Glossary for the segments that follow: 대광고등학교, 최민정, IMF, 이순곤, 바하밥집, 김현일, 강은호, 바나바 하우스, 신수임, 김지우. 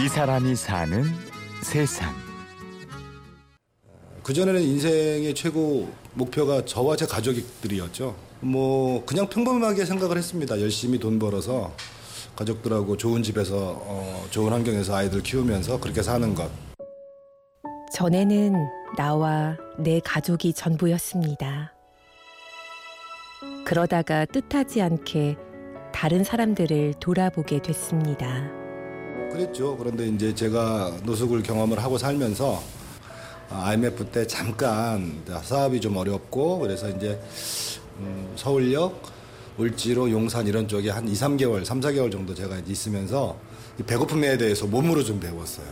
이 사람이 사는 세상. 그전에는 인생의 최고 목표가 저와 제 가족들이었죠. 뭐 그냥 평범하게 생각을 했습니다. 열심히 돈 벌어서 가족들하고 좋은 집에서 좋은 환경에서 아이들 키우면서 그렇게 사는 것. 전에는 나와 내 가족이 전부였습니다. 그러다가 뜻하지 않게 다른 사람들을 돌아보게 됐습니다. 그랬죠. 그런데 이제 제가 노숙을 경험을 하고 살면서 IMF 때 잠깐 사업이 좀 어렵고 그래서 이제 서울역, 을지로, 용산 이런 쪽에 한 2-3개월, 3-4개월 정도 제가 있으면서 배고픔에 대해서 몸으로 좀 배웠어요.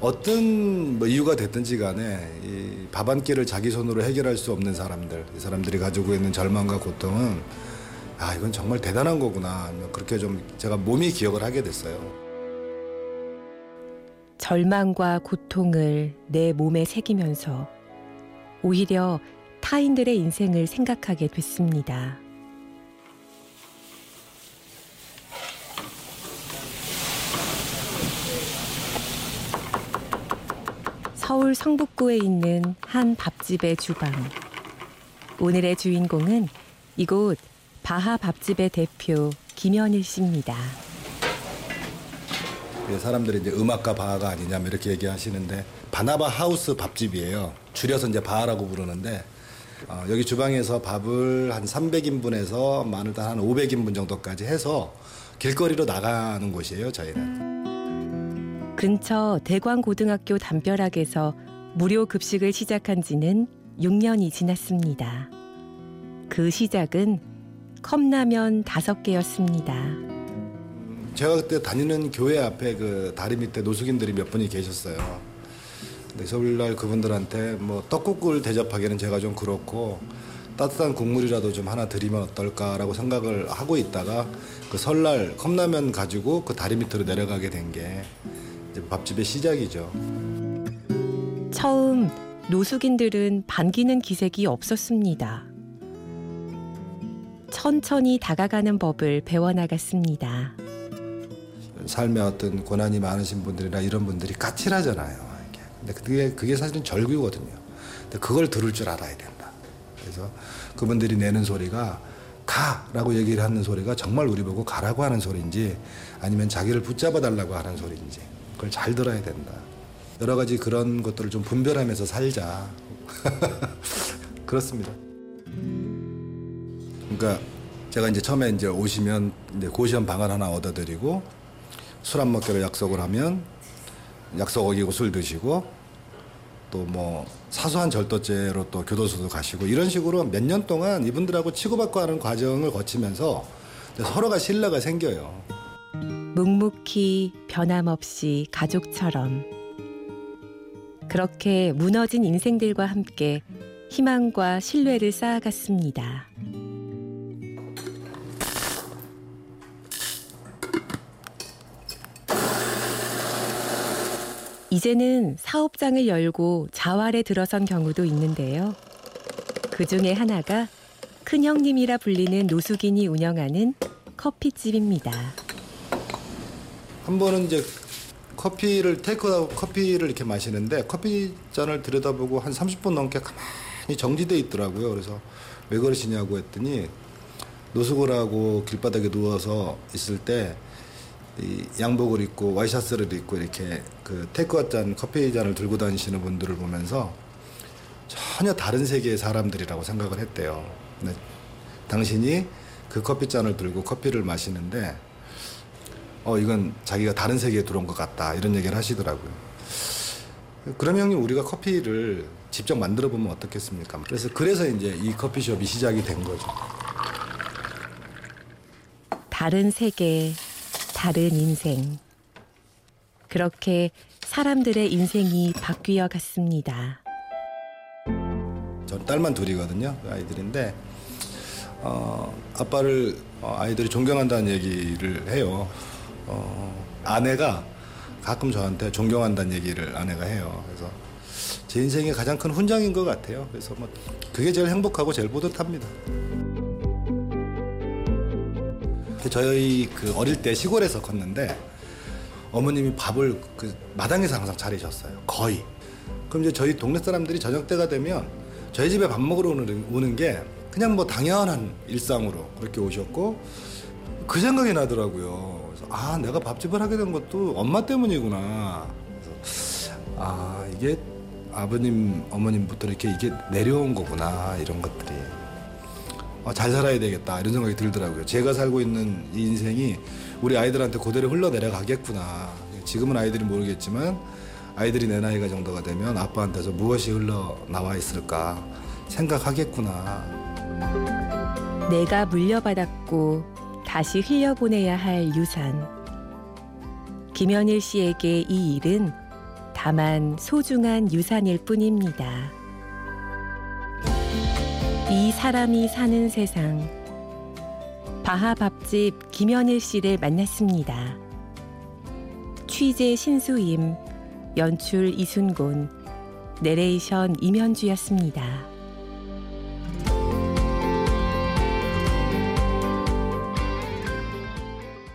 어떤 이유가 됐든지 간에 밥 한 끼를 자기 손으로 해결할 수 없는 사람들, 이 사람들이 가지고 있는 절망과 고통은 아, 이건 정말 대단한 거구나. 그렇게 좀 제가 몸이 기억을 하게 됐어요. 절망과 고통을 내 몸에 새기면서 오히려 타인들의 인생을 생각하게 됐습니다. 서울 성북구에 있는 한 밥집의 주방. 오늘의 주인공은 이곳 바하밥집의 대표 김현일 씨입니다. 사람들이 이제 음악가 바하가 아니냐며 이렇게 얘기하시는데 바나바 하우스 밥집이에요. 줄여서 이제 바하라고 부르는데 여기 주방에서 밥을 한 300인분에서 마늘 단 한 500인분 정도까지 해서 길거리로 나가는 곳이에요, 저희는. 근처 대광고등학교 담벼락에서 무료 급식을 시작한 지는 6년이 지났습니다. 그 시작은 컵라면 5개였습니다. 제가 그때 다니는 교회 앞에 그 다리 밑에 노숙인들이 몇 분이 계셨어요. 근데 서울날 그분들한테 뭐 떡국을 대접하기는 제가 좀 그렇고 따뜻한 국물이라도 좀 하나 드리면 어떨까라고 생각을 하고 있다가 그 설날 컵라면 가지고 그 다리 밑으로 내려가게 된 게 밥집의 시작이죠. 처음 노숙인들은 반기는 기색이 없었습니다. 천천히 다가가는 법을 배워나갔습니다. 삶에 어떤 고난이 많으신 분들이나 이런 분들이 까칠하잖아요. 근데 그게 사실은 절규거든요. 근데 그걸 들을 줄 알아야 된다. 그래서 그분들이 내는 소리가 가라고 얘기를 하는 소리가 정말 우리 보고 가라고 하는 소리인지 아니면 자기를 붙잡아달라고 하는 소리인지 그걸 잘 들어야 된다. 여러 가지 그런 것들을 좀 분별하면서 살자. 그렇습니다. 그러니까 제가 이제 처음에 이제 오시면 이제 고시원 방을 하나 얻어드리고 술 안 먹기로 약속을 하면 약속 어기고 술 드시고 또 뭐 사소한 절도죄로 또 교도소도 가시고 이런 식으로 몇 년 동안 이분들하고 치고받고 하는 과정을 거치면서 서로가 신뢰가 생겨요. 묵묵히 변함없이 가족처럼 그렇게 무너진 인생들과 함께 희망과 신뢰를 쌓아갔습니다. 이제는 사업장을 열고 자활에 들어선 경우도 있는데요. 그 중에 하나가 큰형님이라 불리는 노숙인이 운영하는 커피집입니다. 한 번은 이제 커피를 테이크아웃 커피를 이렇게 마시는데 커피잔을 들여다보고 한 30분 넘게 가만히 정지돼 있더라고요. 그래서 왜 그러시냐고 했더니 노숙을 하고 길바닥에 누워서 있을 때 이 양복을 입고 와이셔츠를 입고 이렇게 그 테이크아웃 잔 커피 잔을 들고 다니시는 분들을 보면서 전혀 다른 세계의 사람들이라고 생각을 했대요. 근데 당신이 그 커피 잔을 들고 커피를 마시는데 이건 자기가 다른 세계에 들어온 것 같다 이런 얘기를 하시더라고요. 그럼 형님 우리가 커피를 직접 만들어 보면 어떻겠습니까? 그래서 이제 이 커피숍이 시작이 된 거죠. 다른 세계. 다른 인생. 그렇게 사람들의 인생이 바뀌어 갔습니다. 전 딸만 둘이거든요. 아이들인데 아빠를 아이들이 존경한다는 얘기를 해요. 아내가 가끔 저한테 존경한다는 얘기를 아내가 해요. 그래서 제 인생의 가장 큰 훈장인 것 같아요. 그래서 뭐 그게 제일 행복하고 제일 뿌듯합니다. 저희 그 어릴 때 시골에서 컸는데 어머님이 밥을 그 마당에서 항상 차리셨어요. 거의. 그럼 이제 저희 동네 사람들이 저녁 때가 되면 저희 집에 밥 먹으러 오는 게 그냥 뭐 당연한 일상으로 그렇게 오셨고 그 생각이 나더라고요. 그래서 아, 내가 밥집을 하게 된 것도 엄마 때문이구나. 그래서 아, 이게 아버님, 어머님부터 이렇게 이게 내려온 거구나, 이런 것들이. 아, 잘 살아야 되겠다, 이런 생각이 들더라고요. 제가 살고 있는 이 인생이 우리 아이들한테 그대로 흘러내려가겠구나. 지금은 아이들이 모르겠지만 아이들이 내 나이가 정도가 되면 아빠한테서 무엇이 흘러나와 있을까 생각하겠구나. 내가 물려받았고 다시 흘려보내야 할 유산. 김현일 씨에게 이 일은 다만 소중한 유산일 뿐입니다. 이 사람이 사는 세상. 바하밥집 김현일 씨를 만났습니다. 취재 신수임, 연출 이순곤, 내레이션 임현주였습니다.